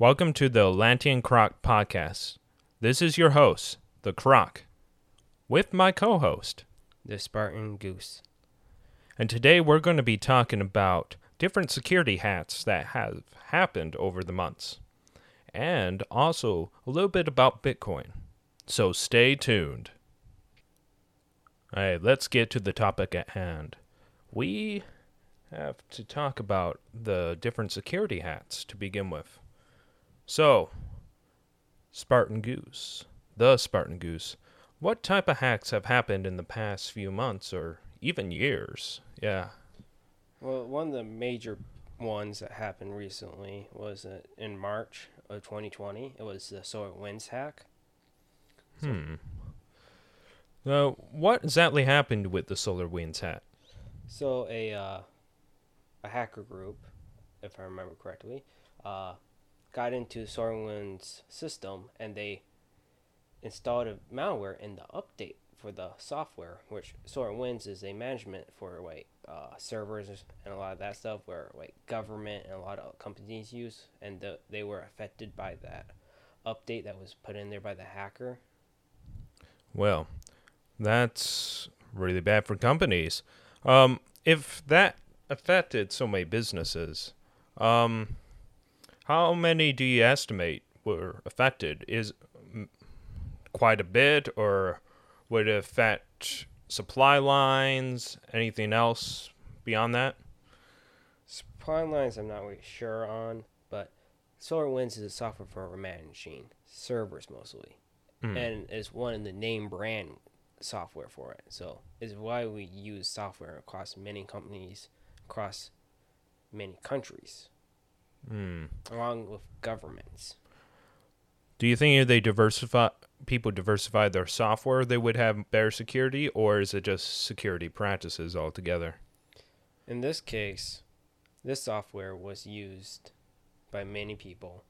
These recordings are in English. Welcome to the Atlantean Croc Podcast. This is your host, the Croc, with my co-host, the Spartan Goose. And today we're going to be talking about different security hacks that have happened over the months, and also a little bit about Bitcoin. So stay tuned. All right, let's get to the topic at hand. We have to talk about the different security hacks to begin with. So, the Spartan Goose, what type of hacks have happened in the past few months or even years? Yeah. Well, one of the major ones that happened recently was in March of 2020. It was the SolarWinds hack. So what exactly happened with the SolarWinds hack? So a hacker group, if I remember correctly, got into SolarWinds system and they installed a malware in the update for the software, which SolarWinds is a management for servers and a lot of that stuff where government and a lot of companies use, and they were affected by that update that was put in there by the hacker. Well, that's really bad for companies. If that affected so many businesses, how many do you estimate were affected? Is quite a bit, or would it affect supply lines, anything else beyond that? Supply lines I'm not really sure on, but SolarWinds is a software for managing servers mostly, and is one of the name brand software for it. So it's why we use software across many companies, across many countries, along with governments. Do you think if people diversify their software, they would have better security, or is it just security practices altogether? In this case, this software was used by many people,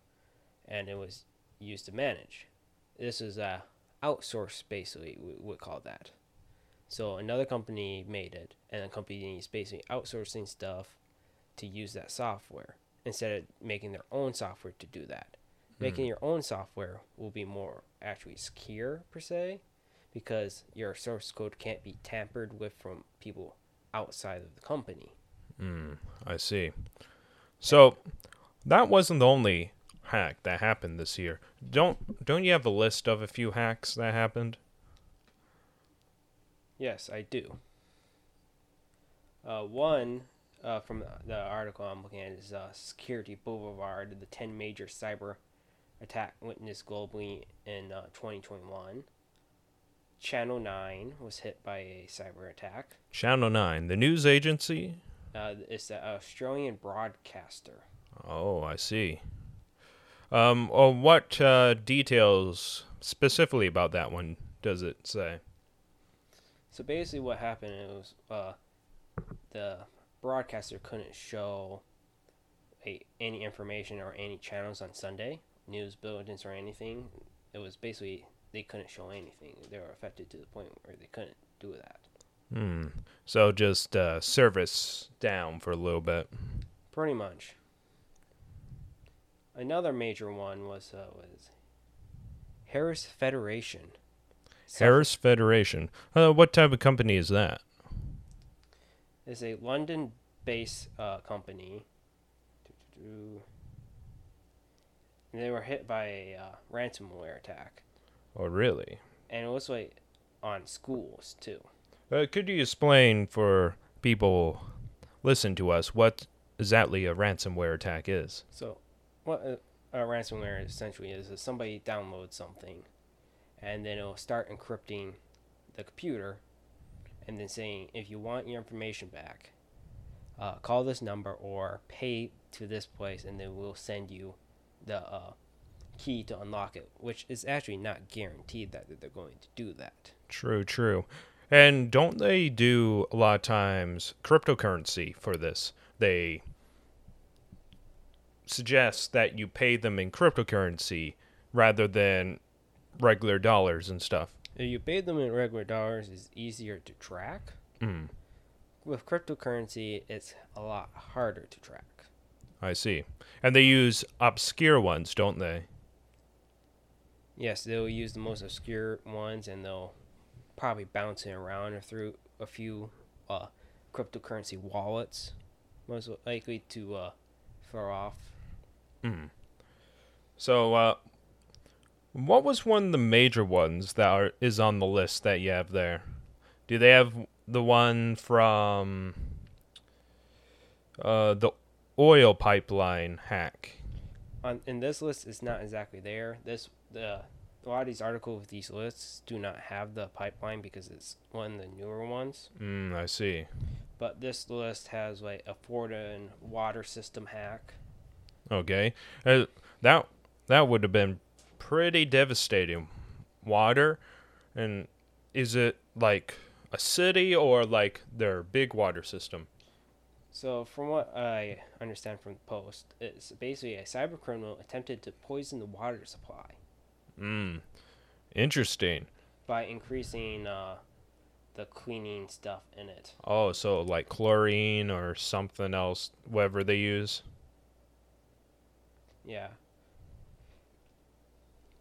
and it was used to manage. This is a outsourced, basically, we would call that. So another company made it, and the company is basically outsourcing stuff to use that software instead of making their own software to do that. Making your own software will be more actually secure, per se, because your source code can't be tampered with from people outside of the company. I see. So that wasn't the only hack that happened this year. Don't you have a list of a few hacks that happened? Yes, I do. One from the article I'm looking at is Security Boulevard, the 10 major cyber attack witnessed globally in 2021. Channel 9 was hit by a cyber attack. Channel 9, the news agency? It's the Australian broadcaster. Oh, I see. What details specifically about that one does it say? So basically what happened was the broadcaster couldn't show any information or any channels on Sunday. News bulletins or anything. It was basically they couldn't show anything. They were affected to the point where they couldn't do that. So just service down for a little bit. Pretty much. Another major one was Harris Federation. Harris Federation. What type of company is that? It's a London-based company. And they were hit by a ransomware attack. Oh, really? And it was on schools, too. Could you explain for people listen to us what exactly a ransomware attack is? So what a ransomware essentially is somebody downloads something, and then it'll start encrypting the computer, and then saying, if you want your information back, call this number or pay to this place, and then we'll send you the key to unlock it, which is actually not guaranteed that they're going to do that. True. And don't they do a lot of times cryptocurrency for this? They suggest that you pay them in cryptocurrency rather than regular dollars and stuff. If you pay them in regular dollars, it's easier to track. With cryptocurrency, it's a lot harder to track. I see. And they use obscure ones, don't they? Yes, they'll use the most obscure ones, and they'll probably bounce it around through a few cryptocurrency wallets, most likely to throw off. Mm. So what was one of the major ones that is on the list that you have there? Do they have the one from the oil pipeline hack? In this list, it's not exactly there. A lot of these articles with these lists do not have the pipeline because it's one of the newer ones. I see. But this list has like a Florida and water system hack. Okay. That would have been pretty devastating. Water, and is it like a city or like their big water system? So from what I understand from the post, it's basically a cyber criminal attempted to poison the water supply. Interesting. By increasing the cleaning stuff in it. Oh, so like chlorine or something else, whatever they use? Yeah.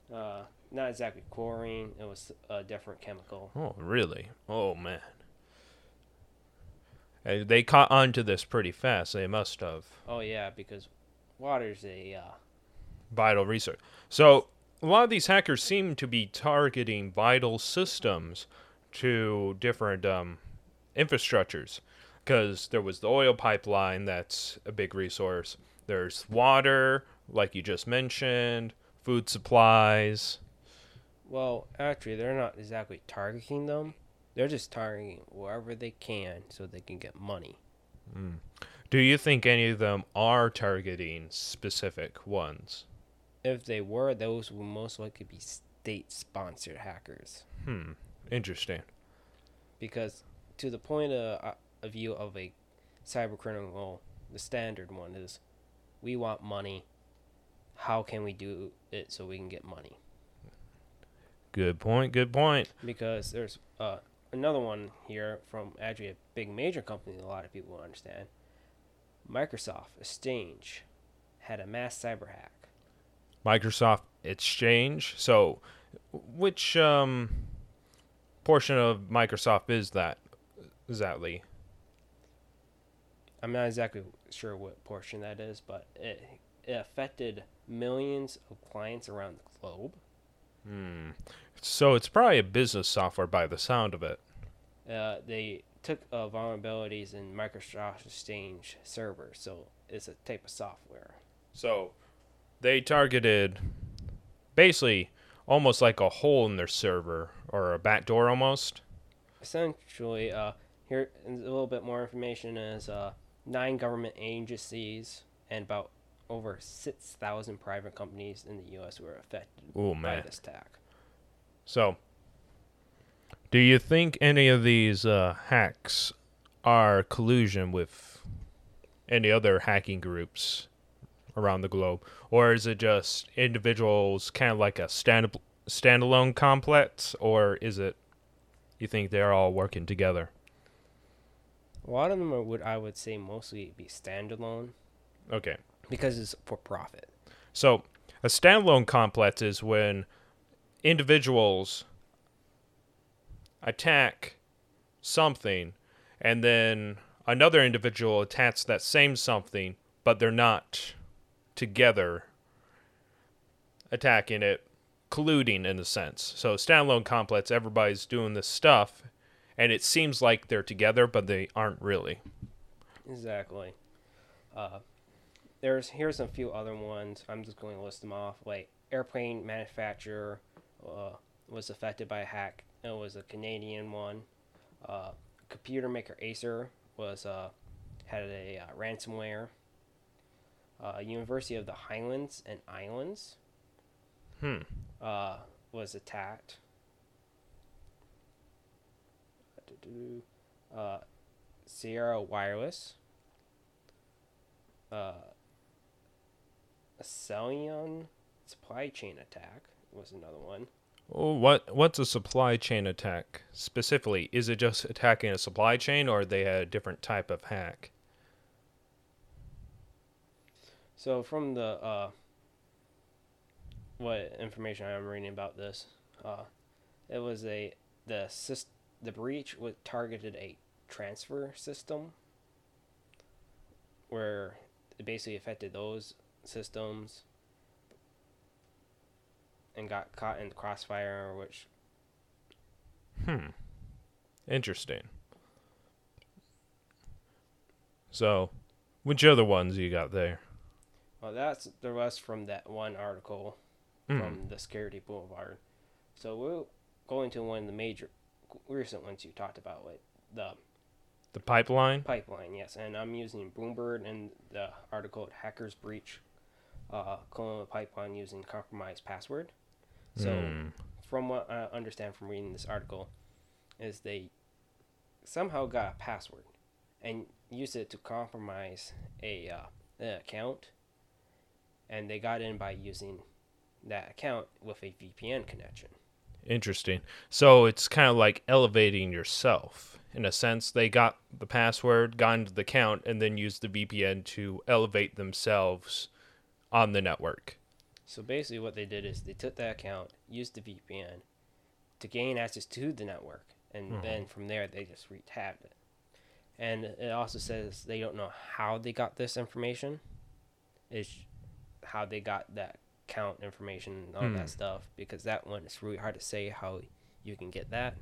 Not exactly chlorine. It was a different chemical. Oh, really? Oh, man. They caught on to this pretty fast. They must have. Oh, yeah, because water's a vital resource. So a lot of these hackers seem to be targeting vital systems to different infrastructures, because there was the oil pipeline. That's a big resource. There's water, like you just mentioned, food supplies. Well, actually, they're not exactly targeting them. They're just targeting wherever they can so they can get money. Mm. Do you think any of them are targeting specific ones? If they were, those would most likely be state-sponsored hackers. Interesting. Because to the point of a view of a cybercriminal, the standard one is, we want money. How can we do it so we can get money? Good point. Because there's another one here from actually a big major company that a lot of people understand. Microsoft Exchange had a mass cyber hack. Microsoft Exchange. So which portion of Microsoft is that exactly? I'm not exactly sure what portion that is, but it affected millions of clients around the globe. So it's probably a business software by the sound of it. They took vulnerabilities in Microsoft Exchange server, so it's a type of software. So they targeted basically almost like a hole in their server, or a backdoor almost. Essentially, here a little bit more information is 9 government agencies and about over 6,000 private companies in the U.S. were affected by this attack. So, do you think any of these hacks are collusion with any other hacking groups around the globe? Or is it just individuals, kind of like a standalone complex? Or is it, you think they're all working together? A lot of them are what I would say mostly be standalone. Okay. Because it's for profit. So a standalone complex is when individuals attack something and then another individual attacks that same something, but they're not together attacking it, colluding in a sense. So standalone complex, everybody's doing this stuff and it seems like they're together, but they aren't really. Exactly. Here's a few other ones. I'm just going to list them off. Like, airplane manufacturer was affected by a hack. It was a Canadian one. Computer maker Acer had a ransomware. University of the Highlands and Islands was attacked. Sierra Wireless. A Celion supply chain attack was another one. Oh, what's a supply chain attack specifically? Is it just attacking a supply chain, or they had a different type of hack? So from the what information I'm reading about this, it was the breach was targeted a transfer system where it basically affected those systems and got caught in the crossfire, which interesting. So, which other ones you got there? Well, that's the rest from that one article from the Security Boulevard. So we're going to one of the major recent ones you talked about, like the pipeline. Pipeline, yes. And I'm using Bloomberg and the article "Hackers Breach Colonial Pipeline Using Compromised Password." So, from what I understand from reading this article, is they somehow got a password and used it to compromise an account, and they got in by using that account with a VPN connection. Interesting. So it's kind of like elevating yourself. In a sense, they got the password, got into the account, and then used the VPN to elevate themselves on the network. So basically what they did is they took that account, used the VPN to gain access to the network, and then from there they just re-tabbed it. And it also says they don't know how they got this information. It's how they got that account information and all that stuff, because that one, it's really hard to say how you can get that.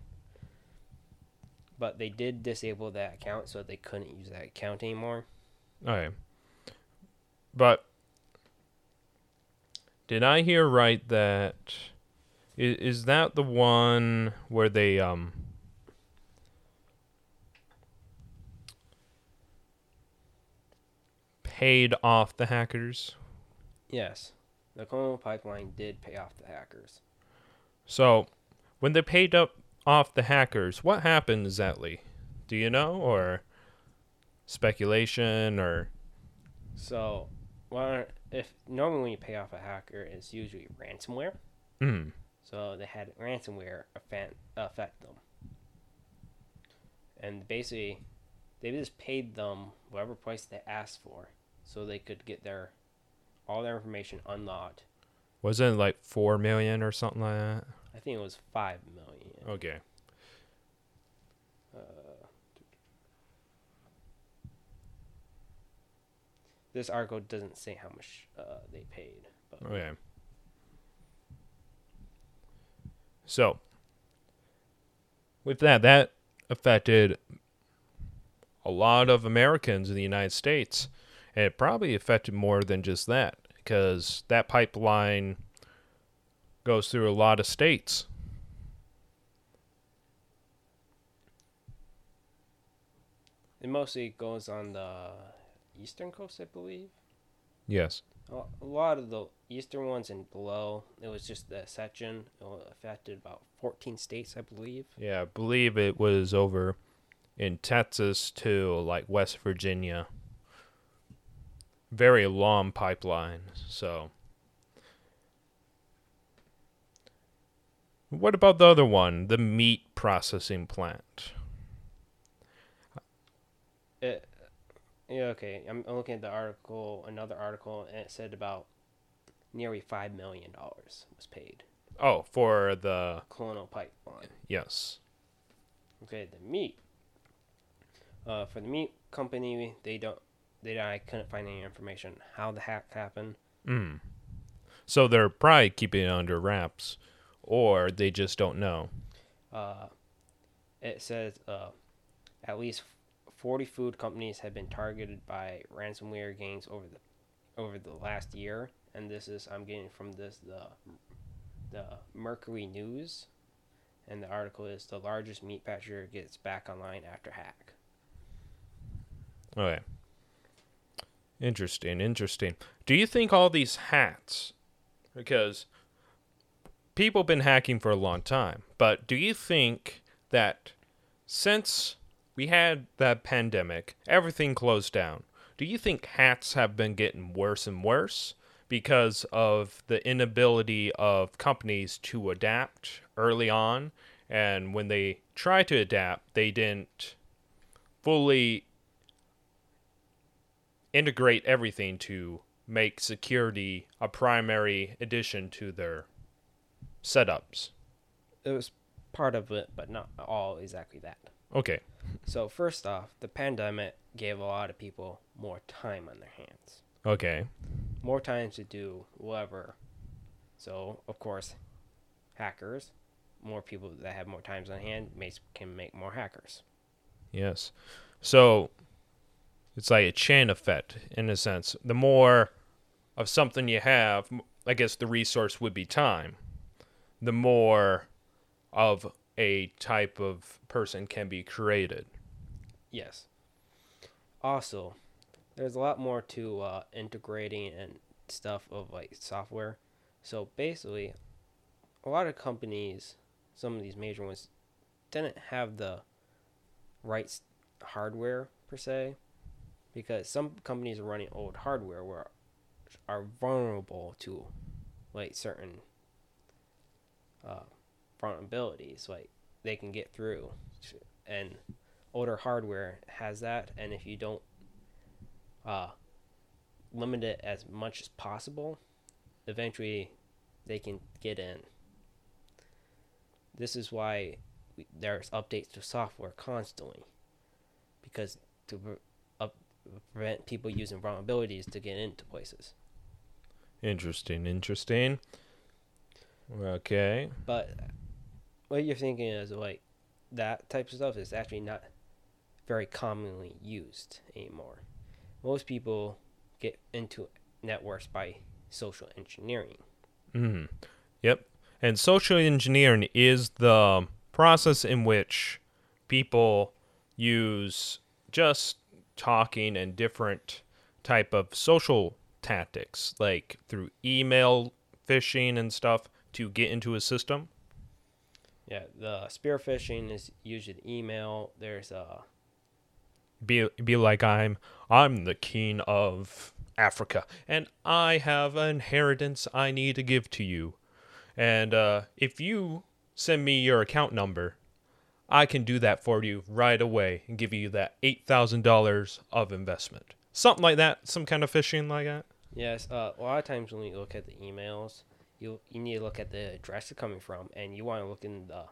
But they did disable that account, so they couldn't use that account anymore. Okay. But did I hear right that... Is that the one where they... paid off the hackers? Yes. The Colonial Pipeline did pay off the hackers. So, when they paid off the hackers, what happened exactly? Do you know? Or speculation? Or so, well, if normally when you pay off a hacker, it's usually ransomware. So they had ransomware affect them. And basically, they just paid them whatever price they asked for so they could get all their information unlocked. Wasn't it like 4 million or something like that? I think it was 5 million. Okay. This article doesn't say how much they paid. But. Okay. So, with that affected a lot of Americans in the United States, and it probably affected more than just that, because that pipeline goes through a lot of states. It mostly goes on the eastern coast, I believe. Yes. A lot of the eastern ones and below, it was just the section. It affected about 14 states, I believe. Yeah, I believe it was over in Texas to like West Virginia. Very long pipeline. So, what about the other one, the meat processing plant? Yeah, okay. I'm looking at the article, another article, and it said about nearly $5 million was paid. Oh, for the... Colonial Pipeline. Yes. Okay, the meat. For the meat company, I couldn't find any information how the hack happened. So they're probably keeping it under wraps, or they just don't know. It says at least 40 food companies have been targeted by ransomware gangs over the last year, and this is I'm getting from the Mercury News, and the article is the largest meat patcher gets back online after hack. Okay. Interesting. Do you think all these hacks, because people have been hacking for a long time, but do you think that since we had that pandemic, everything closed down, do you think hacks have been getting worse and worse because of the inability of companies to adapt early on? And when they try to adapt, they didn't fully integrate everything to make security a primary addition to their setups. It was part of it, but not all exactly that. Okay. So first off, the pandemic gave a lot of people more time on their hands. Okay. More time to do whatever. So, of course, hackers, more people that have more times on hand can make more hackers. Yes. So it's like a chain effect in a sense. The more of something you have, I guess the resource would be time. The more of a type of person can be created. Yes. Also, there's a lot more to integrating and stuff of like software. So basically, a lot of companies, some of these major ones, didn't have the right hardware per se, because some companies are running old hardware where are vulnerable to like certain vulnerabilities, like they can get through, and older hardware has that. And if you don't limit it as much as possible, eventually they can get in. This is why there's updates to software constantly, because to prevent people using vulnerabilities to get into places. Interesting. Okay. But what you're thinking is like that type of stuff is actually not very commonly used anymore. Most people get into networks by social engineering. Mm-hmm. Yep. And social engineering is the process in which people use just talking and different type of social tactics, like through email phishing and stuff, to get into a system. Yeah, the spear phishing is usually the email. There's be like I'm the king of Africa and I have an inheritance I need to give to you, and if you send me your account number, I can do that for you right away and give you that $8,000 of investment. Something like that, some kind of phishing like that. Yes, a lot of times when you look at the emails, you need to look at the address it's coming from, and you want to look in the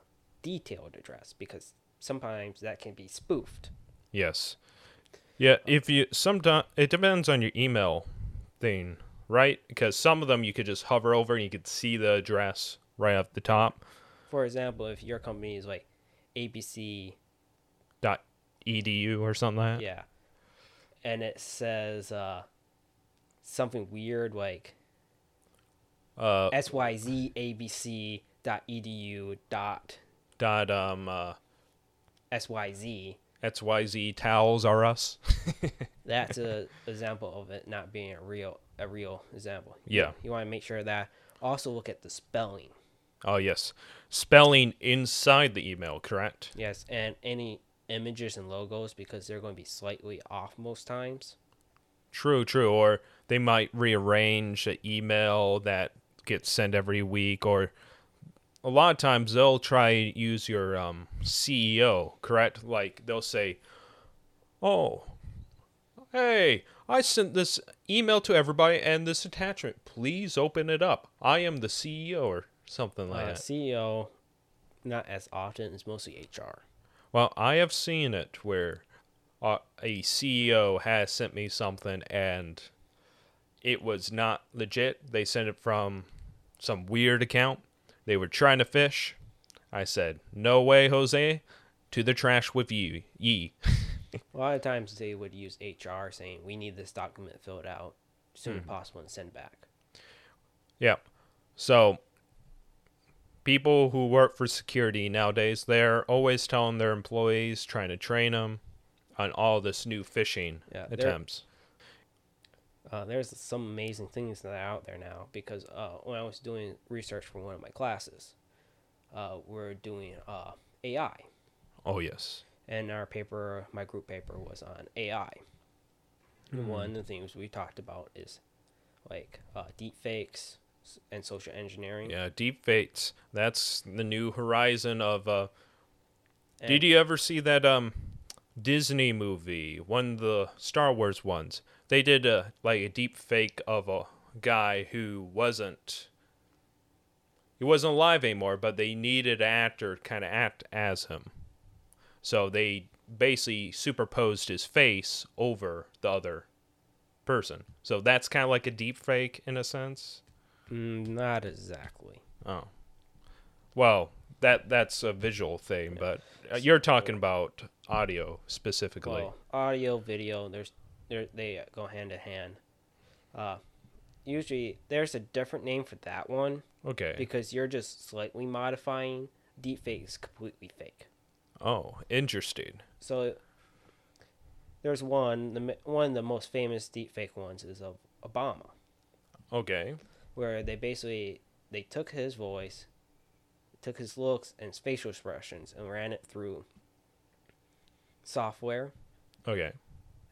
detailed address, because sometimes that can be spoofed. Yes. Yeah, sometimes it depends on your email thing, right? Because some of them you could just hover over and you could see the address right off the top. For example, if your company is like abc.edu or something like that. Yeah. And it says something weird like syzabc.edu syz. XYZ towels are us. That's an example of it not being a real example. Yeah. You want to make sure that. Also look at the spelling. Oh, yes. Spelling inside the email, correct? Yes, and any images and logos, because they're going to be slightly off most times. True. Or they might rearrange an email that gets sent every week, or a lot of times they'll try to use your CEO, correct? Like they'll say, oh, hey, I sent this email to everybody and this attachment. Please open it up. I am the CEO or something like that. CEO, not as often. It's mostly HR. Well, I have seen it where a CEO has sent me something and it was not legit. They sent it from some weird account. They were trying to fish. I said, no way, Jose. To the trash with you. Ye. A lot of times they would use HR saying, we need this document filled out as soon as possible and send back. Yeah. So people who work for security nowadays, they're always telling their employees, trying to train them on all this new phishing attempts. There's some amazing things that are out there now, because when I was doing research for one of my classes, we're doing AI. Oh, yes. And our paper, my group paper, was on AI. Mm-hmm. One of the things we talked about is like deep fakes and social engineering. Yeah, deep fakes. That's the new horizon of... did you ever see that Disney movie, one of the Star Wars ones? they did a deep fake of a guy who wasn't alive anymore, but they needed an actor to kind of act as him. So they basically superposed his face over the other person. So that's kind of like a deep fake in a sense? Not exactly. Oh. Well, that's a visual thing, but you're talking about audio specifically. Well, audio, video, they go hand in hand. Usually there's a different name for that one. Okay. Because you're just slightly modifying. Deepfake is completely fake. Oh, interesting. So there's one of the most famous deepfake ones is of Obama. Okay. Where they basically, they took his voice, took his looks and his facial expressions and ran it through software. Okay.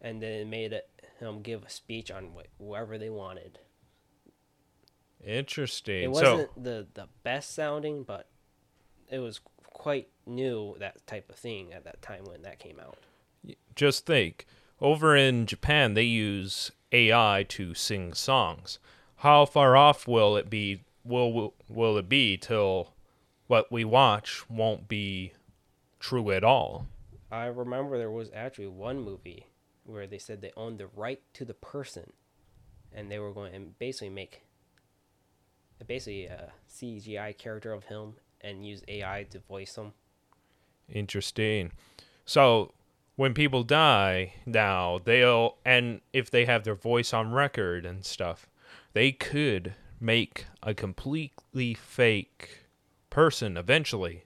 And then made him give a speech on whoever they wanted. Interesting. It wasn't the best sounding, but it was quite new, that type of thing, at that time when that came out. Just think, over in Japan, they use AI to sing songs. How far off will it be? Will it be till what we watch won't be true at all? I remember there was actually one movie where they said they owned the right to the person, and they were going to basically make a CGI character of him and use AI to voice him. Interesting. So when people die now, and if they have their voice on record and stuff, they could make a completely fake person eventually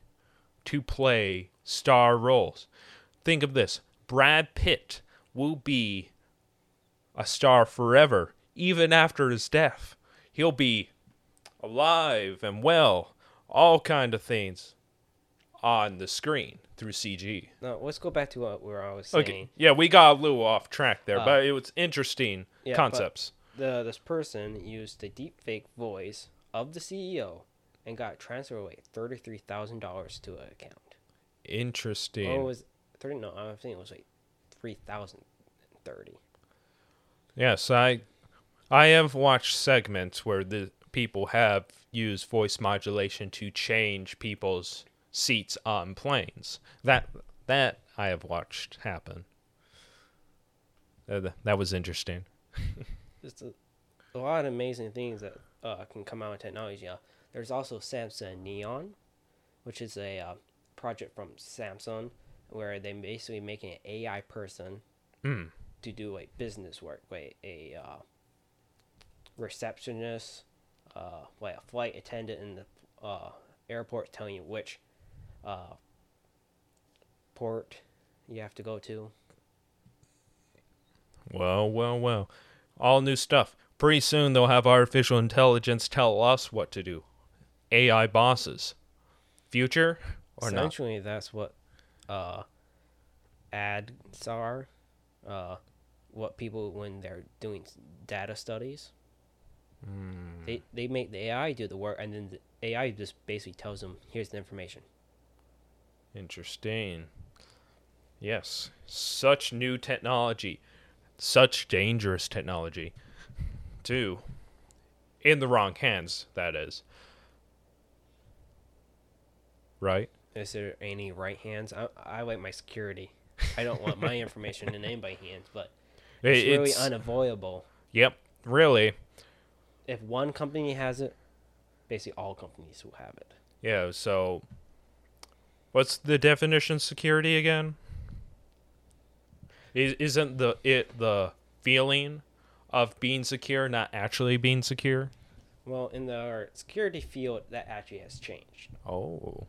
to play star roles. Think of this. Brad Pitt will be a star forever, even after his death. He'll be alive and well, all kind of things on the screen through CG. Now, let's go back to what we were always saying. Okay. Yeah, we got a little off track there, but it was interesting concepts. This person used the deepfake voice of the CEO and got transferred away $33,000 to an account. Interesting. Or was I think it was like 3,030. Yes, I have watched segments where the people have used voice modulation to change people's seats on planes. That I have watched happen. That was interesting. Just a lot of amazing things that can come out of technology. There's also Samsung Neon, which is a project from Samsung, where they're basically making an AI person to do like business work, like a receptionist, like a flight attendant in the airport, telling you which port you have to go to. Well, all new stuff. Pretty soon they'll have artificial intelligence tell us what to do. AI bosses. Future or not? Essentially, that's what ads are, what people when they're doing data studies, they make the AI do the work, and then the AI just basically tells them, here's the information. Interesting. Yes, such new technology, such dangerous technology too, in the wrong hands, that is. Right? Is there any right hands? I like my security. I don't want my information in anybody's hands, but it's really unavoidable. Yep, really. If one company has it, basically all companies will have it. Yeah, so what's the definition of security again? Isn't the feeling of being secure not actually being secure? Well, in the security field, that actually has changed. Oh.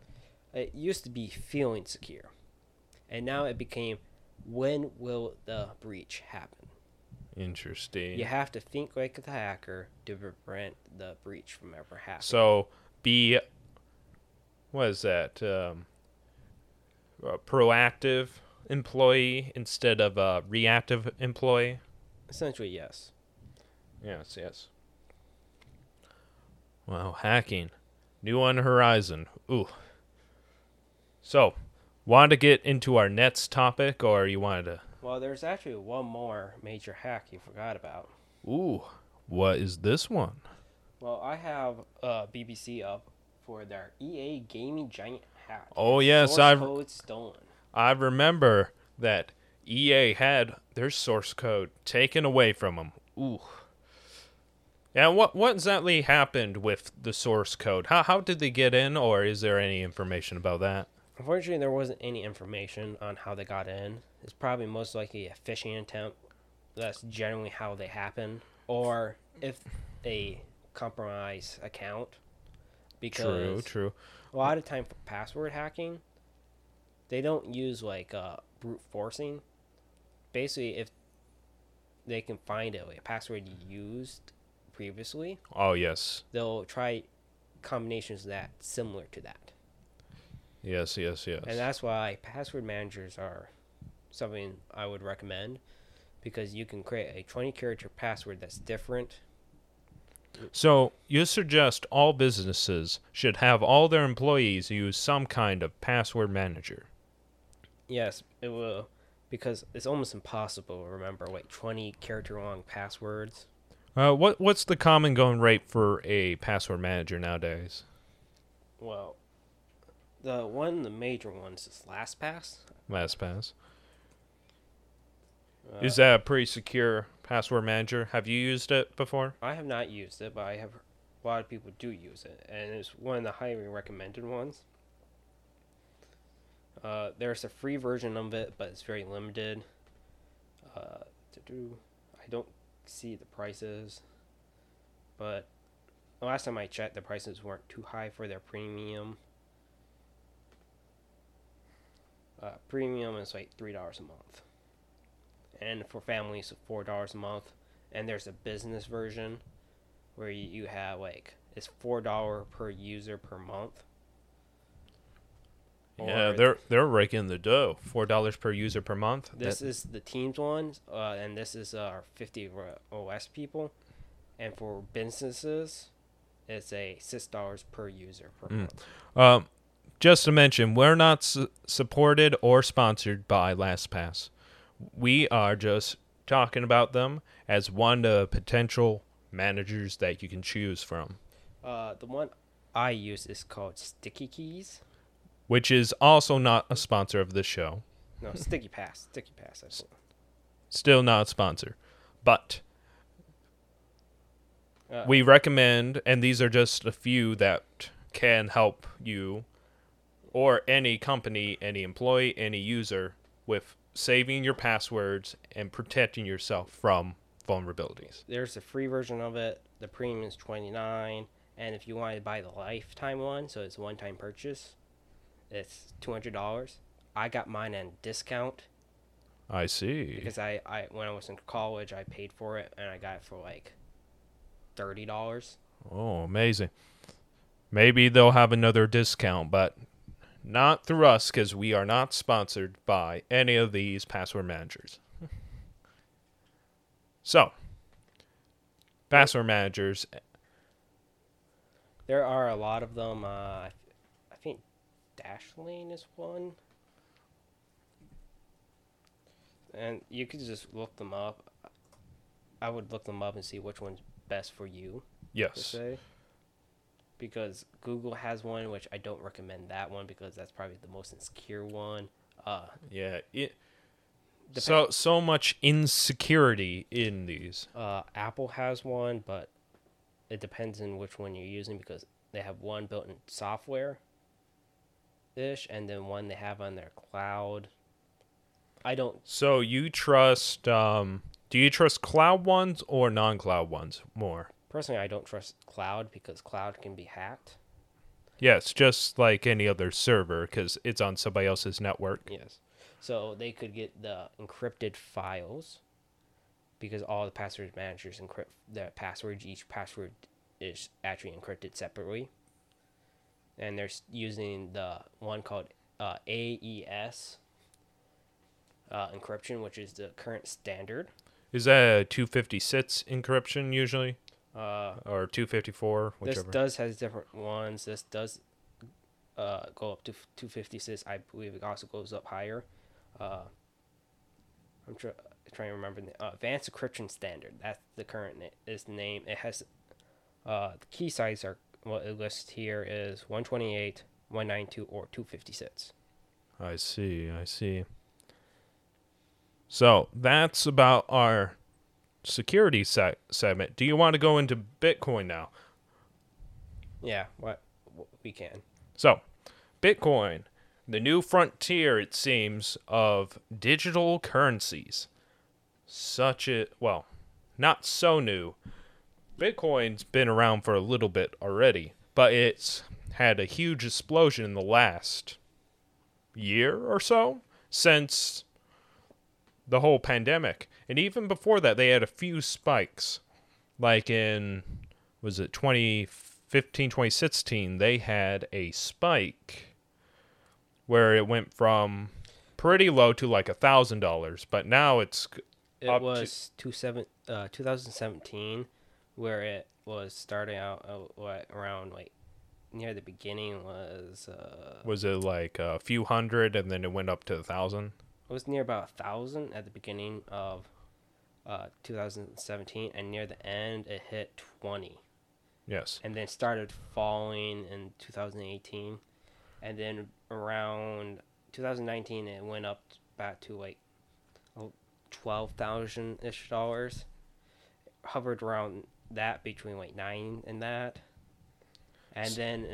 It used to be feeling secure, and now it became, when will the breach happen? Interesting. You have to think like a hacker to prevent the breach from ever happening. So be, what is that, a proactive employee instead of a reactive employee? Essentially, yes. Yes. Wow, hacking. New on the horizon. Ooh. So, want to get into our next topic, or you wanted to Well, there's actually one more major hack you forgot about. Ooh, what is this one? Well, I have BBC up for their EA gaming giant hack. Oh, yes. Source code stolen. I remember that EA had their source code taken away from them. Ooh. And what exactly happened with the source code? How did they get in, or is there any information about that? Unfortunately, there wasn't any information on how they got in. It's probably most likely a phishing attempt. That's generally how they happen. Or if a compromised account. Because true. A lot of time for password hacking, they don't use brute forcing. Basically, if they can find a password you used previously. Oh, yes. They'll try combinations that similar to that. Yes. And that's why password managers are something I would recommend, because you can create a 20-character password that's different. So you suggest all businesses should have all their employees use some kind of password manager. Yes, it will, because it's almost impossible to remember 20-character-long passwords. What's the common going rate for a password manager nowadays? Well, the major ones is LastPass. Is that a pretty secure password manager? Have you used it before? I have not used it, but I have a lot of people do use it, and it's one of the highly recommended ones. There's a free version of it, but it's very limited. I don't see the prices, but the last time I checked, the prices weren't too high for their premium. Premium is $3 a month. And for families, $4 a month. And there's a business version where you have, it's $4 per user per month. Yeah, they're raking the dough. $4 per user per month. This is the Teams one, and this is our 50 OS people. And for businesses, it's a $6 per user per month. Just to mention, we're not supported or sponsored by LastPass. We are just talking about them as one of the potential managers that you can choose from. The one I use is called Sticky Keys, which is also not a sponsor of this show. No, Sticky Pass. I think. Still not a sponsor, but we recommend, and these are just a few that can help you or any company, any employee, any user with saving your passwords and protecting yourself from vulnerabilities. There's a free version of it. The premium is $29, and if you want to buy the lifetime one, so it's a one-time purchase, it's $200. I got mine at a discount. I see. Because I when I was in college, I paid for it, and I got it for $30. Oh, amazing. Maybe they'll have another discount, but not through us, because we are not sponsored by any of these password managers. So, password managers. There are a lot of them. I think Dashlane is one. And you could just look them up. I would look them up and see which one's best for you. Yes. Per se. Because Google has one, which I don't recommend that one, because that's probably the most insecure one. So much insecurity in these. Apple has one, but it depends on which one you're using, because they have one built in software-ish, and then one they have on their cloud. I don't. So you trust? Do you trust cloud ones or non-cloud ones more? Personally, I don't trust cloud, because cloud can be hacked. Yes, just like any other server, because it's on somebody else's network. Yes. So they could get the encrypted files, because all the password managers encrypt their passwords. Each password is actually encrypted separately. And they're using the one called AES encryption, which is the current standard. Is that a 256 encryption usually? Or 254, whichever. This does has different ones. This does go up to 256. I believe it also goes up higher. I'm trying to remember the Advanced Encryption Standard. That's the current name. It has the key size are what it lists here is 128, 192, or 256. I see. So that's about our security segment. Do you want to go into Bitcoin now? Yeah, we can. So, Bitcoin, the new frontier, it seems, of digital currencies. Not so new. Bitcoin's been around for a little bit already, but it's had a huge explosion in the last year or so since the whole pandemic. And even before that, they had a few spikes. Like in, 2016, they had a spike where it went from pretty low to like $1,000, but now it was 2017 where it was starting out around like near the beginning was it like a few hundred and then it went up to 1,000? It was near about 1,000 at the beginning of 2017, and near the end it hit 20. Yes. And then started falling in 2018. And then around 2019, it went up back to like $12,000-ish. Hovered around that between like 9 and that. And then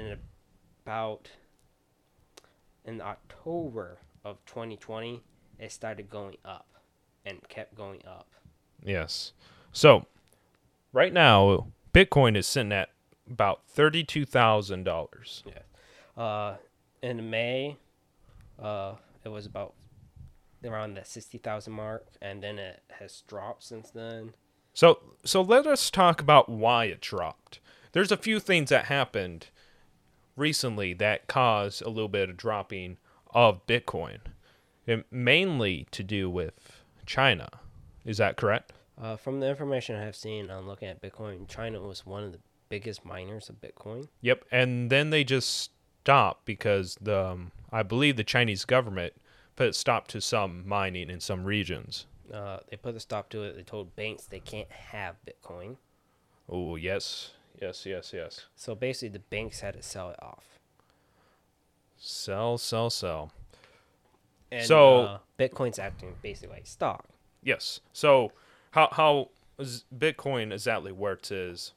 in October of 2020, it started going up and kept going up. Yes. So right now, Bitcoin is sitting at about $32,000. Yeah. In May, it was about around that 60,000 mark, and then it has dropped since then. So let us talk about why it dropped. There's a few things that happened recently that caused a little bit of dropping of Bitcoin, and mainly to do with China. Is that correct? From the information I have seen on looking at Bitcoin, China was one of the biggest miners of Bitcoin. Yep, and then they just stopped because I believe the Chinese government put a stop to some mining in some regions. They put a stop to it. They told banks they can't have Bitcoin. Oh, yes. So basically the banks had to sell it off. Sell. And Bitcoin's acting basically like stock. Yes, so how Bitcoin exactly works is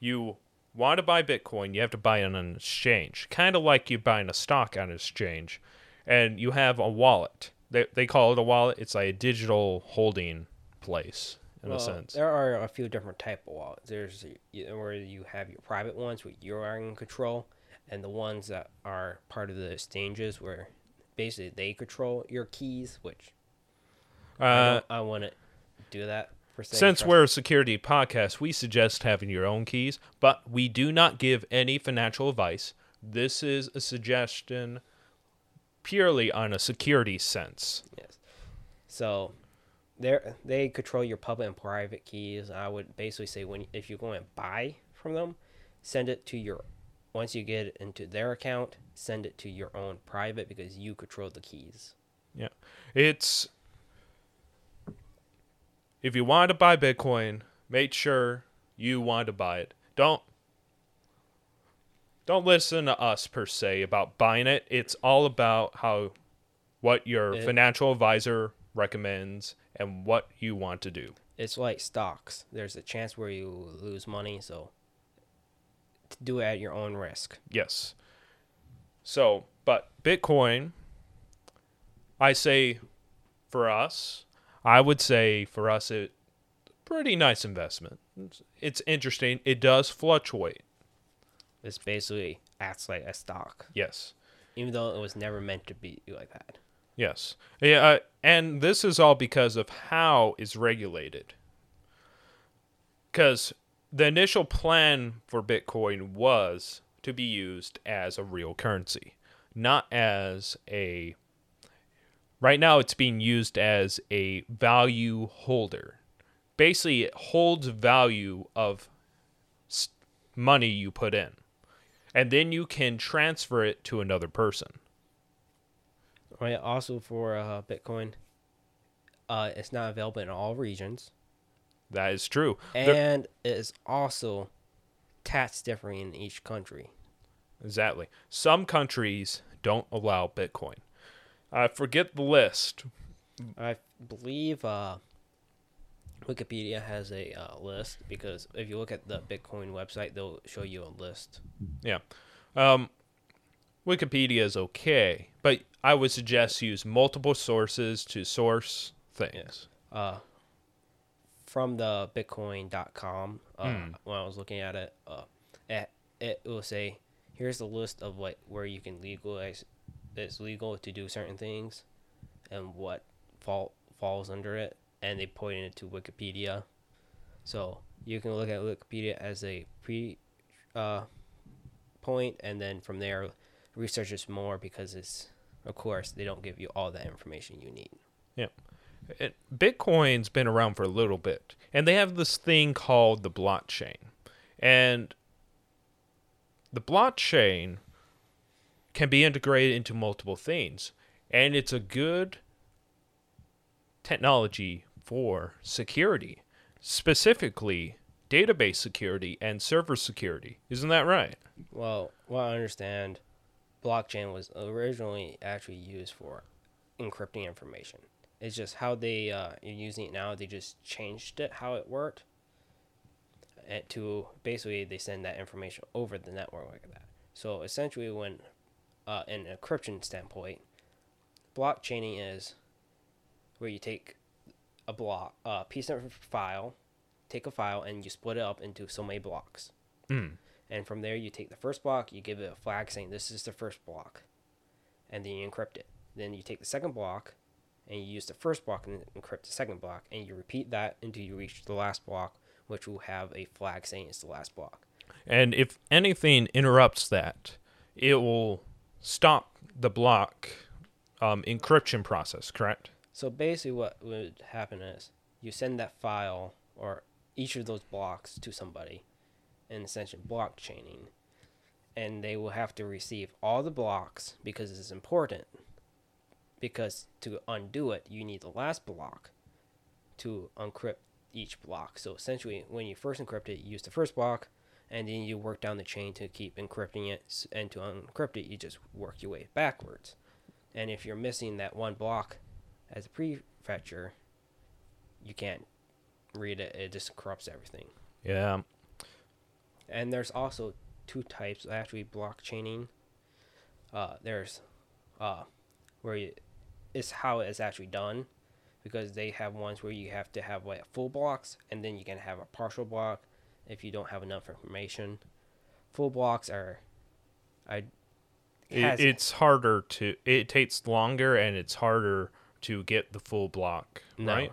you want to buy Bitcoin, you have to buy it on an exchange, kind of like you buying a stock on an exchange, and you have a wallet. They call it a wallet. It's like a digital holding place in a sense. There are a few different type of wallets. There's where you have your private ones where you are in control, and the ones that are part of the exchanges where basically they control your keys, which I want to do that per se. Since we're a security podcast, we suggest having your own keys, but we do not give any financial advice. This is a suggestion purely on a security sense. Yes. So they control your public and private keys. I would basically say if you're going to buy from them, once you get it into their account, send it to your own private because you control the keys. Yeah. If you want to buy Bitcoin, make sure you want to buy it. Don't listen to us per se about buying it. It's all about what your financial advisor recommends and what you want to do. It's like stocks. There's a chance where you lose money, so do it at your own risk. Yes. So, but Bitcoin, I would say for us, it's a pretty nice investment. It's interesting. It does fluctuate. This basically acts like a stock. Yes. Even though it was never meant to be like that. Yes. Yeah, and this is all because of how it's regulated. Because the initial plan for Bitcoin was to be used as a real currency, not as a... Right now, it's being used as a value holder. Basically, it holds value of money you put in. And then you can transfer it to another person. Right. Also, for Bitcoin, It's not available in all regions. That is true. And it is also tax differing in each country. Exactly. Some countries don't allow Bitcoin. I forget the list. I believe Wikipedia has a list, because if you look at the Bitcoin website, they'll show you a list. Yeah. Wikipedia is okay, but I would suggest use multiple sources to source things. Yeah. From the Bitcoin.com, when I was looking at it, it will say, here's the list of what where you can legalize, it's legal to do certain things, and what falls under it, and they pointed it to Wikipedia. So you can look at Wikipedia as a point, and then from there, research it more, because it's, of course, they don't give you all that information you need. Yeah. Bitcoin's been around for a little bit, and they have this thing called the blockchain. And the blockchain can be integrated into multiple things, and it's a good technology for security, specifically database security and server security. Isn't that right? Well, what I understand, blockchain was originally actually used for encrypting information. It's just how they are using it now, they just changed it, how it worked. To basically, they send that information over the network like that. So essentially, when in an encryption standpoint, blockchaining is where you take a block, a piece of file, take a file, and you split it up into so many blocks. And from there, you take the first block, you give it a flag saying this is the first block, and then you encrypt it. Then you take the second block, and you use the first block and encrypt the second block, and you repeat that until you reach the last block, which will have a flag saying it's the last block. And if anything interrupts that, it will stop the block encryption process, correct? So basically what would happen is you send that file or each of those blocks to somebody, and essentially blockchaining, and they will have to receive all the blocks, because it's important, because to undo it, you need the last block to uncrypt each block. So essentially, when you first encrypt it, you use the first block, and then you work down the chain to keep encrypting it, and to uncrypt it, you just work your way backwards. And if you're missing that one block as a prefetcher, you can't read it. It just corrupts everything. Yeah. And there's also two types of actually blockchaining. There's where it's how it's actually done, because they have ones where you have to have like full blocks, and then you can have a partial block if you don't have enough information. Full blocks are, it's harder to. It takes longer, and it's harder to get the full block, right? No.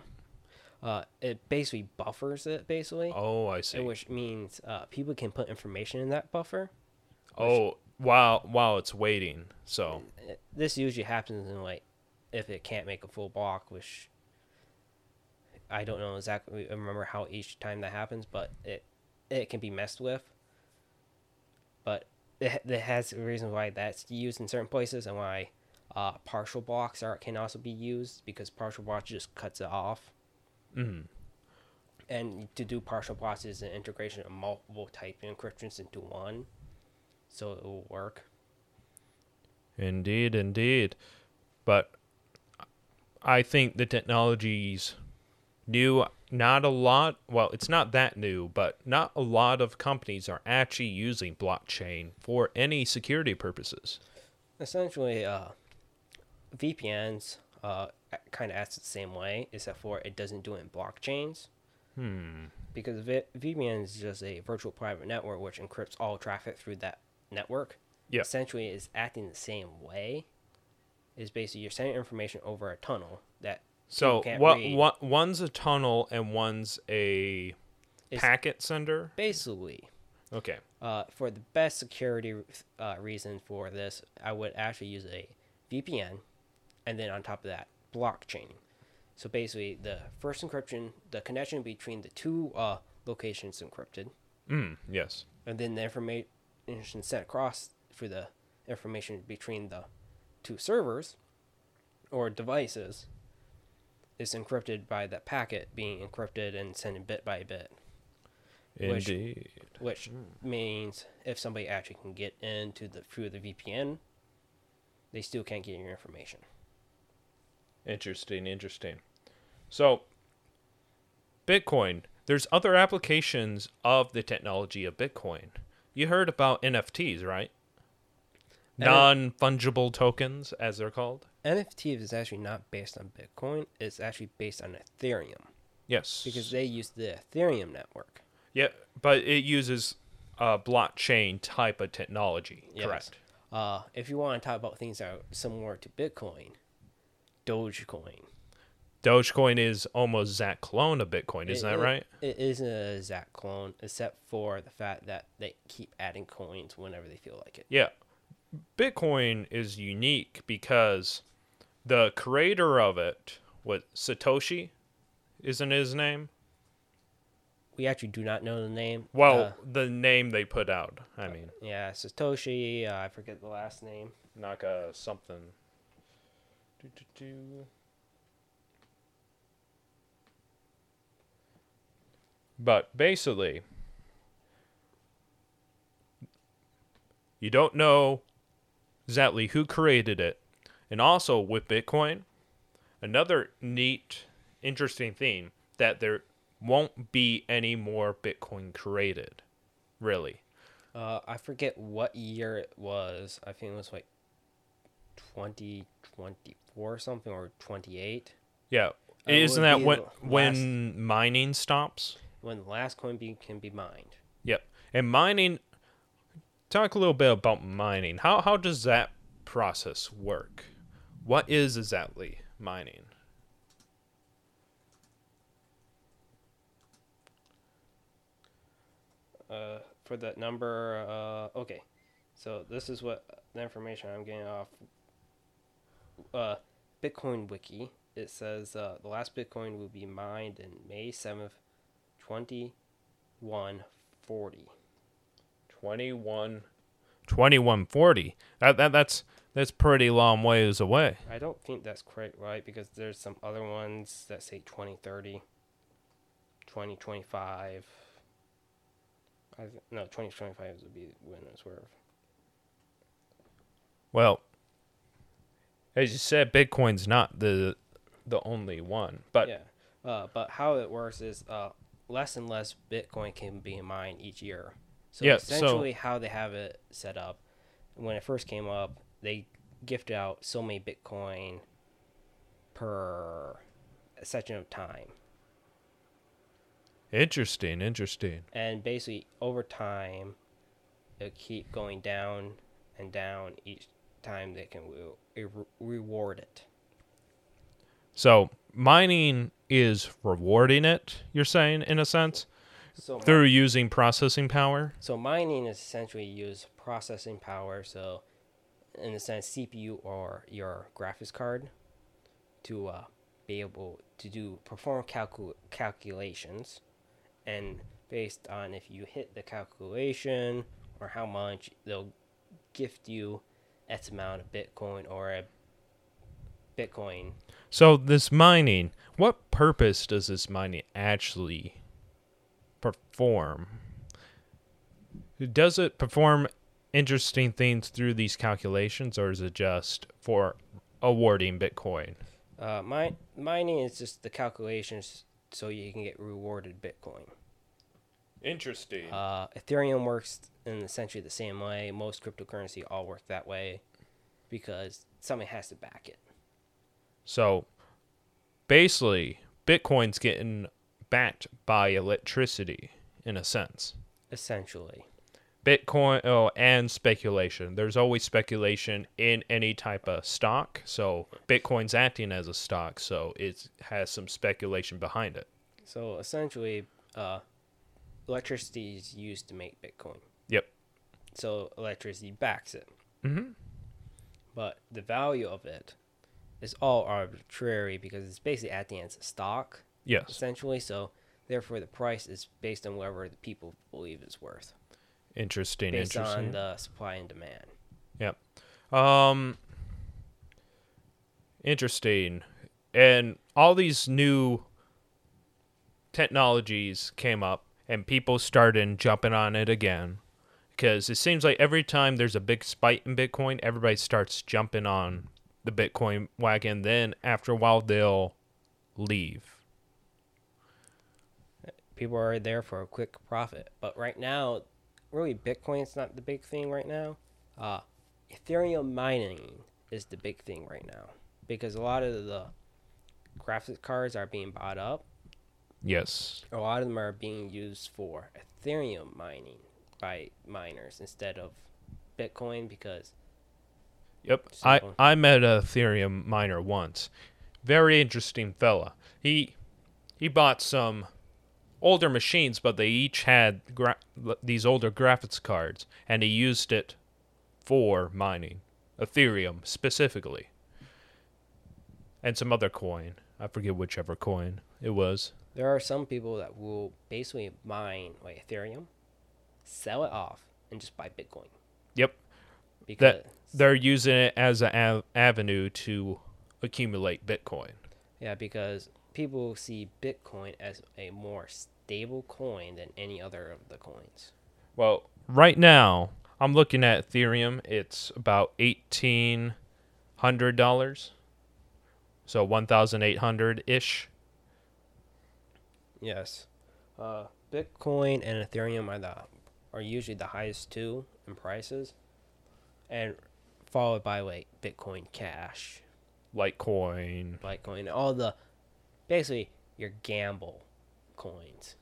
It basically buffers it. Oh, I see. Which means people can put information in that buffer. Oh, while it's waiting. So this usually happens in like if it can't make a full block, which I don't know exactly, I remember how each time that happens, but it can be messed with. But it has a reason why that's used in certain places, and why partial blocks can also be used, because partial blocks just cuts it off. And to do partial blocks is an integration of multiple type encryptions into one, so it will work. Indeed. But I think the technology's new. Not a lot. Well, it's not that new, but not a lot of companies are actually using blockchain for any security purposes. Essentially, VPNs kind of acts the same way, except for it doesn't do it in blockchains. Because VPN is just a virtual private network, which encrypts all traffic through that network. Yeah. Essentially, it's acting the same way. Is basically you're sending information over a tunnel that so can't read. One's a tunnel and one's a packet sender? Basically. Okay. For the best security reason for this, I would actually use a VPN, and then on top of that, blockchain. So basically, the first encryption, the connection between the two locations encrypted. Yes. And then the information sent across for the information between the two servers or devices, is encrypted by that packet being encrypted and sending bit by bit. Indeed. Which means if somebody actually can get into through the VPN, they still can't get your information. Interesting. So, Bitcoin. There's other applications of the technology of Bitcoin. You heard about NFTs, right? Non-fungible tokens, as they're called. NFT is actually not based on Bitcoin. It's actually based on Ethereum. Yes. Because they use the Ethereum network. Yeah, but it uses a blockchain type of technology, yes. Correct? If you want to talk about things that are similar to Bitcoin, Dogecoin. Dogecoin is almost exact clone of Bitcoin, isn't that right? It is an exact clone, except for the fact that they keep adding coins whenever they feel like it. Yeah. Bitcoin is unique because the creator of it, Satoshi, isn't his name? We actually do not know the name. Well, the name they put out, I mean. Yeah, Satoshi, I forget the last name. Naka something. But basically, you don't know exactly who created it. And also with Bitcoin, another neat, interesting thing that there won't be any more Bitcoin created, really. I forget what year it was. I think it was like 2024 or something, or 28. Yeah. Isn't that when mining stops? When the last coin can be mined. Yep. And mining, talk a little bit about mining. How does that process work? What is exactly mining? For that number, okay. So this is what the information I'm getting off Bitcoin Wiki. It says the last Bitcoin will be mined in May 7th, 2140. 2140. That's pretty long ways away. I don't think that's quite right because there's some other ones that say 2030, 2025. 2025 would be when it's worth. Well, as you said, Bitcoin's not the only one, but yeah. But how it works is less and less Bitcoin can be mined each year. So yeah, essentially how they have it set up, when it first came up, they gifted out so many Bitcoin per section of time. Interesting. And basically, over time, it'll keep going down and down each time they can reward it. So mining is rewarding it, you're saying, in a sense? So through using processing power? So mining is essentially used processing power, so in a sense CPU or your graphics card to be able to perform calculations, and based on if you hit the calculation or how much, they'll gift you X amount of Bitcoin or a Bitcoin. So this mining, what purpose does this mining actually perform? Does it perform interesting things through these calculations, or is it just for awarding Bitcoin? Mining is just the calculations so you can get rewarded Bitcoin. Interesting. Ethereum works in essentially the same way. Most cryptocurrency all work that way because somebody has to back it. So basically, Bitcoin's getting backed by electricity, in a sense. Essentially. Bitcoin and speculation. There's always speculation in any type of stock, so Bitcoin's acting as a stock, so it has some speculation behind it. So essentially, electricity is used to make Bitcoin. Yep. So electricity backs it. Mm-hmm. But the value of it is all arbitrary because it's basically acting as a stock. Yes. Essentially, so therefore the price is based on whatever the people believe it's worth. Interesting. Based on the supply and demand. Yep. Interesting. And all these new technologies came up and people started jumping on it again, because it seems like every time there's a big spike in Bitcoin, everybody starts jumping on the Bitcoin wagon. Then after a while, they'll leave. People are there for a quick profit. But right now, really, Bitcoin's not the big thing right now. Ethereum mining is the big thing right now, because a lot of the graphics cards are being bought up. Yes. A lot of them are being used for Ethereum mining by miners instead of Bitcoin, because... Yep. So, I met a Ethereum miner once. Very interesting fella. He bought some older machines, but they each had these older graphics cards, and he used it for mining Ethereum specifically, and some other coin. I forget whichever coin it was. There are some people that will basically mine like Ethereum, sell it off, and just buy Bitcoin. Yep. Because that they're using it as an avenue to accumulate Bitcoin. Yeah, because people see Bitcoin as a more stable coin than any other of the coins. Well, right now, I'm looking at Ethereum. It's about $1,800. So 1,800-ish. Yes. Bitcoin and Ethereum are usually the highest two in prices, and followed by like Bitcoin Cash, Litecoin, all the basically your gamble coins.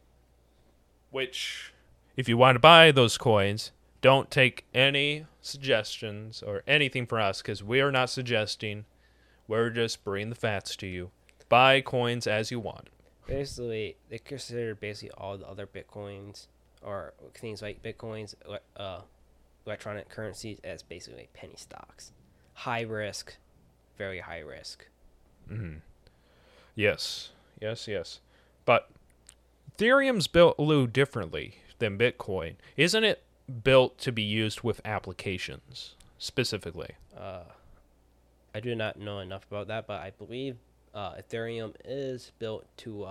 Which, if you want to buy those coins, don't take any suggestions or anything from us, because we are not suggesting. We're just bringing the facts to you. Buy coins as you want. Basically, they consider basically all the other bitcoins or things like bitcoins, electronic currencies, as basically penny stocks. High risk, very high risk. Mm-hmm. Yes. But Ethereum's built a little differently than Bitcoin. Isn't it built to be used with applications specifically? I do not know enough about that, but I believe Ethereum is built to,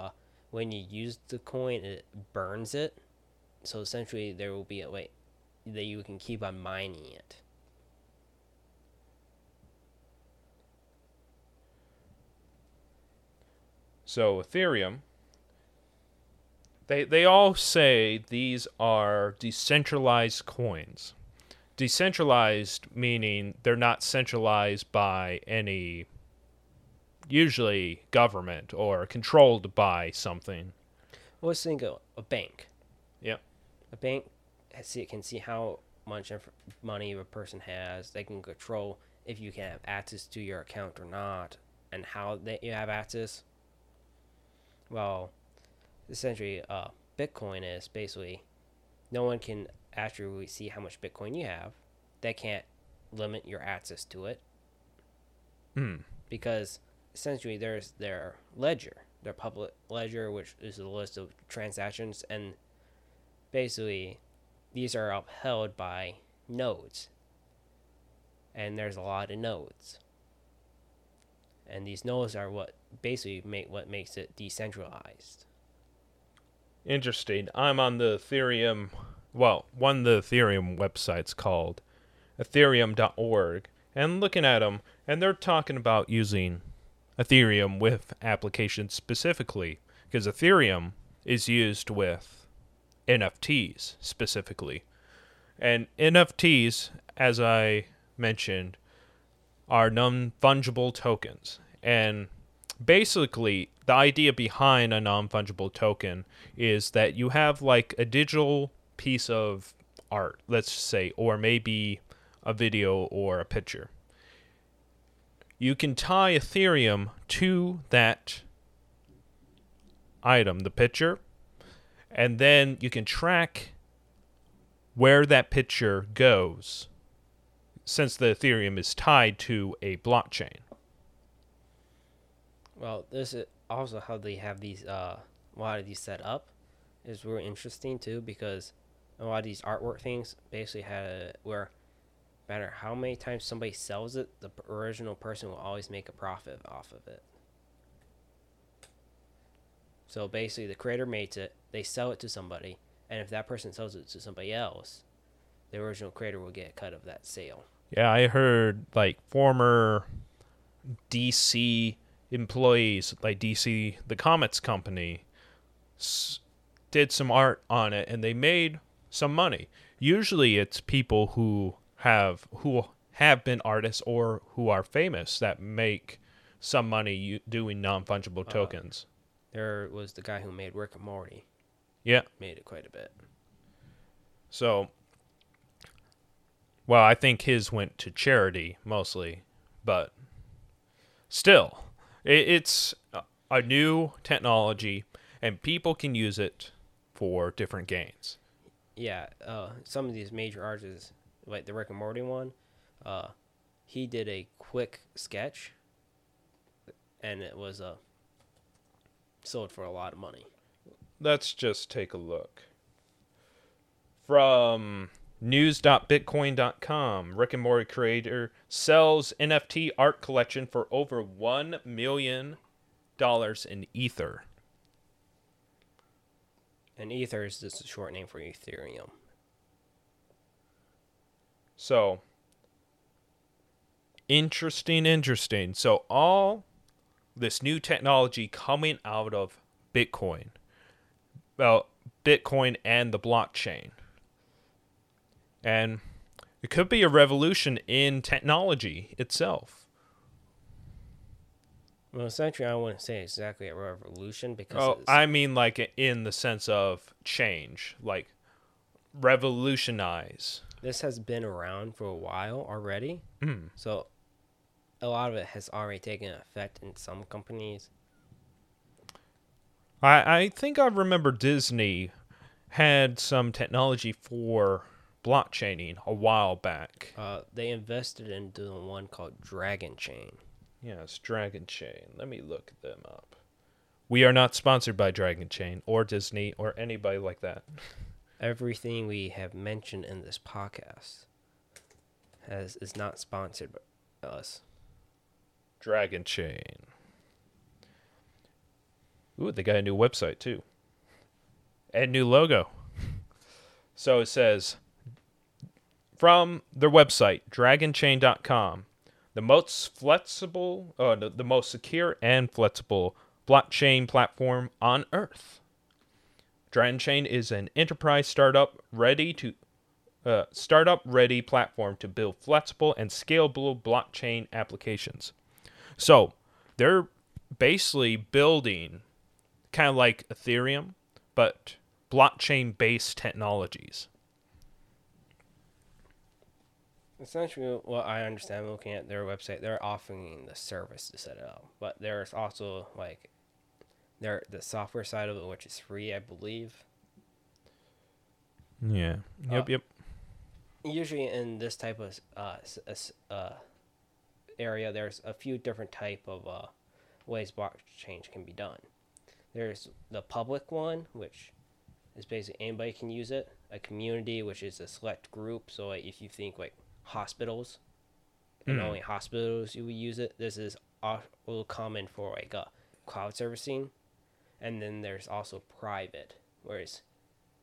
when you use the coin, it burns it. So essentially, there will be a way that you can keep on mining it. So Ethereum, they all say these are decentralized coins. Decentralized meaning they're not centralized by any, usually government, or controlled by something. Well, let's think of a bank. Yep. A bank can see how much money a person has. They can control if you can have access to your account or not, and how you have access. Well, essentially, Bitcoin is basically no one can actually see how much Bitcoin you have. They can't limit your access to it. Because essentially there's their ledger, their public ledger, which is a list of transactions, and basically these are upheld by nodes, and there's a lot of nodes, and these nodes are what basically makes it decentralized. Interesting. I'm on the Ethereum. Well, one of the Ethereum websites called ethereum.org, and looking at them, and they're talking about using Ethereum with applications specifically, because Ethereum is used with NFTs specifically. And NFTs, as I mentioned, are non-fungible tokens. And basically, the idea behind a non-fungible token is that you have like a digital piece of art, let's say, or maybe a video or a picture. You can tie Ethereum to that item, the picture, and then you can track where that picture goes, since the Ethereum is tied to a blockchain. Well, this is also how they have these, a lot of these set up is really interesting too, because a lot of these artwork things basically had where no matter how many times somebody sells it, the original person will always make a profit off of it. So basically the creator makes it, they sell it to somebody, and if that person sells it to somebody else, the original creator will get a cut of that sale. Yeah, I heard like former DC employees, like DC, the Comets Company, did some art on it and they made some money. Usually it's people who have been artists or who are famous that make some money doing non-fungible tokens. There was the guy who made Rick and Morty. Yeah. Made it quite a bit. So, well, I think his went to charity mostly, but still, it's a new technology and people can use it for different gains. Yeah, some of these major artists, like the Rick and Morty one, he did a quick sketch, and it was sold for a lot of money. Let's just take a look. From News.Bitcoin.com, Rick and Morty creator sells NFT art collection for over $1 million in Ether. And Ether is just a short name for Ethereum. So, interesting. So, all this new technology coming out of Bitcoin. Well, Bitcoin and the blockchain. And it could be a revolution in technology itself. Well, essentially, I wouldn't say exactly a revolution because... Oh, I mean like in the sense of change, like revolutionize. This has been around for a while already. Mm. So a lot of it has already taken effect in some companies. I think I remember Disney had some technology for blockchaining a while back. They invested in doing one called DragonChain. Yes, DragonChain. Let me look them up. We are not sponsored by DragonChain or Disney or anybody like that. Everything we have mentioned in this podcast is not sponsored by us. DragonChain. Ooh, they got a new website, too. And new logo. So it says, from their website, DragonChain.com, the most secure and flexible blockchain platform on Earth. DragonChain is an enterprise startup ready platform to build flexible and scalable blockchain applications. So they're basically building kind of like Ethereum, but blockchain-based technologies. Essentially, what I understand looking at their website, they're offering the service to set it up. But there's also like the software side of it, which is free, I believe. Yeah. Yep. Usually in this type of area, there's a few different type of ways blockchain can be done. There's the public one, which is basically anybody can use it. A community, which is a select group. So like, if you think like hospitals, and only hospitals you would use it. This is a little common for like cloud servicing. And then there's also private, where it's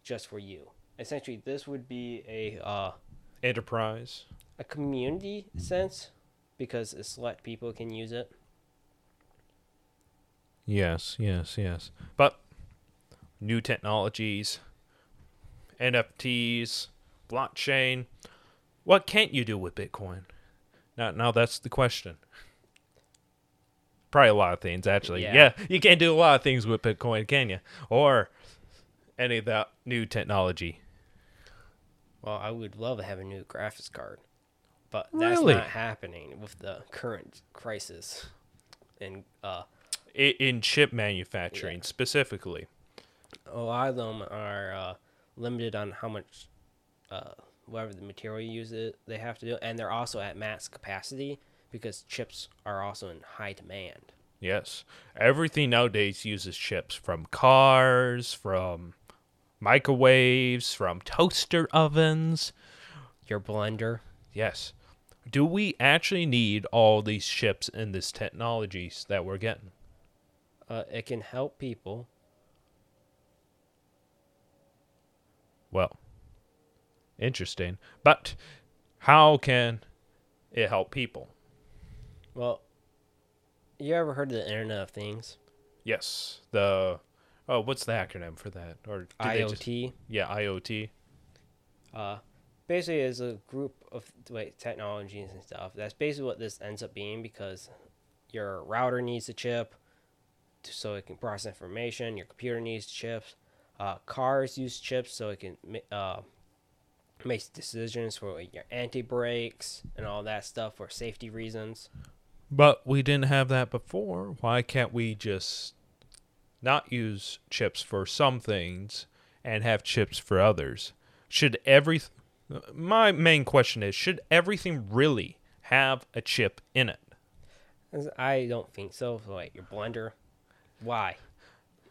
just for you. Essentially, this would be a enterprise, a community sense, because a select people can use it. Yes. But new technologies, NFTs, blockchain. What can't you do with Bitcoin? Now that's the question. Probably a lot of things, actually. Yeah, you can't do a lot of things with Bitcoin, can you? Or any of that new technology. Well, I would love to have a new graphics card. But that's not happening with the current crisis and in chip manufacturing, specifically. A lot of them are limited on how much, whatever the material you use, they have to do. And they're also at max capacity because chips are also in high demand. Yes. Everything nowadays uses chips, from cars, from microwaves, from toaster ovens. Your blender. Yes. Do we actually need all these chips and these technologies that we're getting? It can help people, Well, interesting. But how can it help people? Well, you ever heard of the Internet of Things? Yes. What's the acronym for that? Or IoT? IoT. Basically, it's a group of like technologies and stuff. That's basically what this ends up being, because your router needs a chip so it can process information. Your computer needs chips. Cars use chips so it can make decisions for like your anti-brakes and all that stuff for safety reasons. But we didn't have that before. Why can't we just not use chips for some things and have chips for others? My main question is, should everything really have a chip in it? I don't think so. Like your blender, why?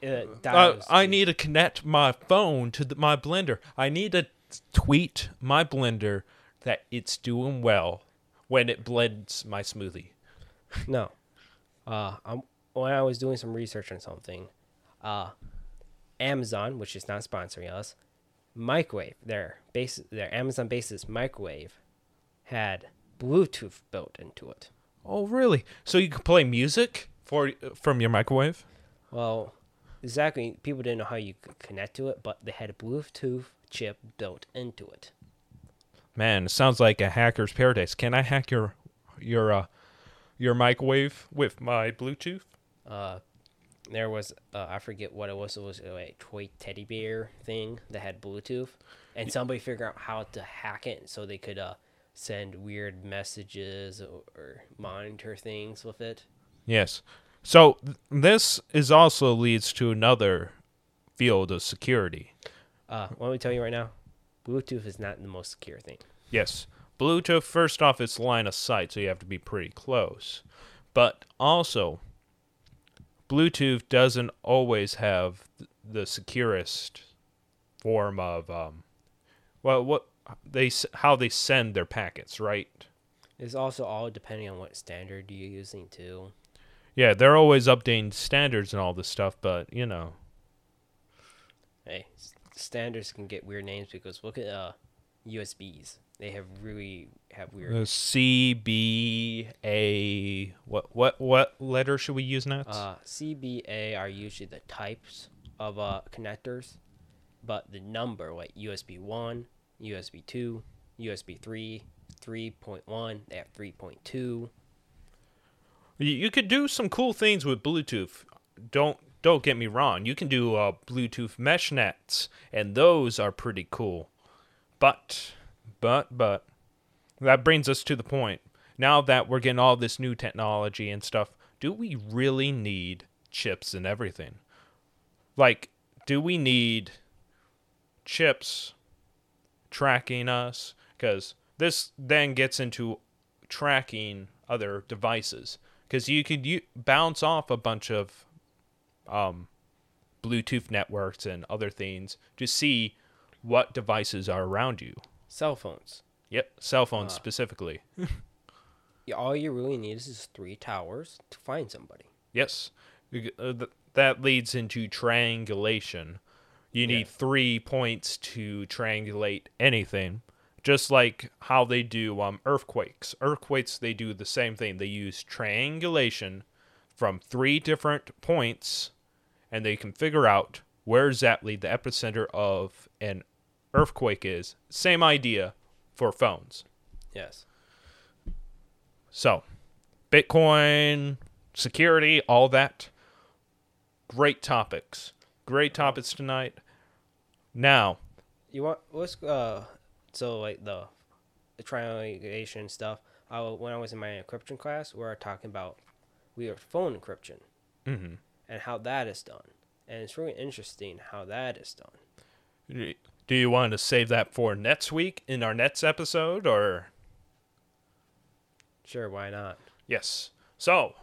I need to connect my phone to my blender. I need to tweet my blender that it's doing well when it blends my smoothie. No. When I was doing some research on something, Amazon, which is not sponsoring us, their Amazon Basics microwave had Bluetooth built into it. Oh, really? So you can play music from your microwave? Well, exactly. People didn't know how you could connect to it, but they had a Bluetooth chip built into it. Man, it sounds like a hacker's paradise. Can I hack your microwave with my Bluetooth? There was, I forget what it was. It was a toy teddy bear thing that had Bluetooth, and somebody figured out how to hack it so they could send weird messages or monitor things with it. Yes. So this is also leads to another field of security. Let me tell you right now, Bluetooth is not the most secure thing. Yes. Bluetooth, first off, it's line of sight, so you have to be pretty close. But also, Bluetooth doesn't always have the securest form of how they send their packets, right? It's also all depending on what standard you're using too. Yeah, they're always updating standards and all this stuff, but you know, hey, standards can get weird names because look at USBs. They have weird C B A. What letter should we use next? C B A are usually the types of connectors, but the number like USB 1. USB 2, USB 3, 3.1, they have 3.2. You could do some cool things with Bluetooth. Don't get me wrong. You can do Bluetooth mesh nets, and those are pretty cool. But that brings us to the point. Now that we're getting all this new technology and stuff, do we really need chips and everything? Like, do we need chips tracking us? Because this then gets into tracking other devices, because you could bounce off a bunch of Bluetooth networks and other things to see what devices are around you. Cell phones. Yep, cell phones specifically. All you really need is 3 towers to find somebody. Yes. That leads into triangulation. You need 3 points to triangulate anything, just like how they do earthquakes. Earthquakes, they do the same thing. They use triangulation from 3 different points, and they can figure out where exactly the epicenter of an earthquake is. Same idea for phones. Yes. So, Bitcoin, security, all that, great topics. Great topics tonight. Now, the triangulation stuff. When I was in my encryption class, we were talking about phone encryption, mm-hmm. and how that is done, and it's really interesting how that is done. Do you want to save that for next week in our next episode, or? Sure, why not? Yes. So,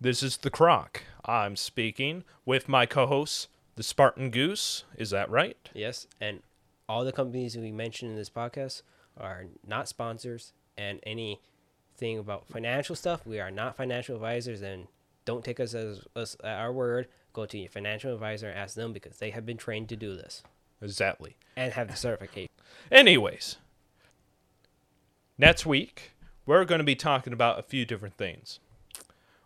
this is the Croc. I'm speaking with my co-host, the Spartan Goose. Is that right? Yes, and all the companies we mentioned in this podcast are not sponsors, and anything about financial stuff, we are not financial advisors, and don't take us at our word. Go to your financial advisor and ask them, because they have been trained to do this. Exactly. And have the certification. Anyways, next week, we're going to be talking about a few different things.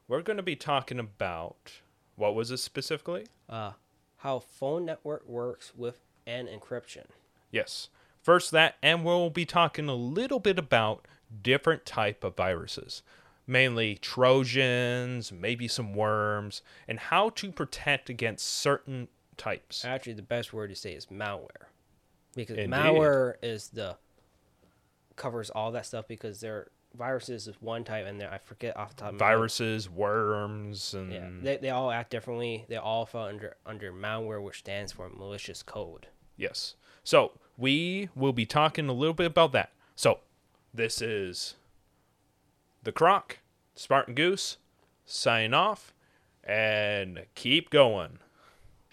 We're going to be talking about, what was it specifically? How phone network works with an encryption. Yes. First that, and we'll be talking a little bit about different type of viruses. Mainly Trojans, maybe some worms, and how to protect against certain types. Actually, the best word to say is malware. Because Indeed. Malware is the covers all that stuff because they're viruses is one type, and I forget off the top of my head. Viruses, worms, and... Yeah, they all act differently. They all fall under malware, which stands for malicious code. Yes. So, we will be talking a little bit about that. So, this is the Croc, Spartan Goose, signing off, and keep going.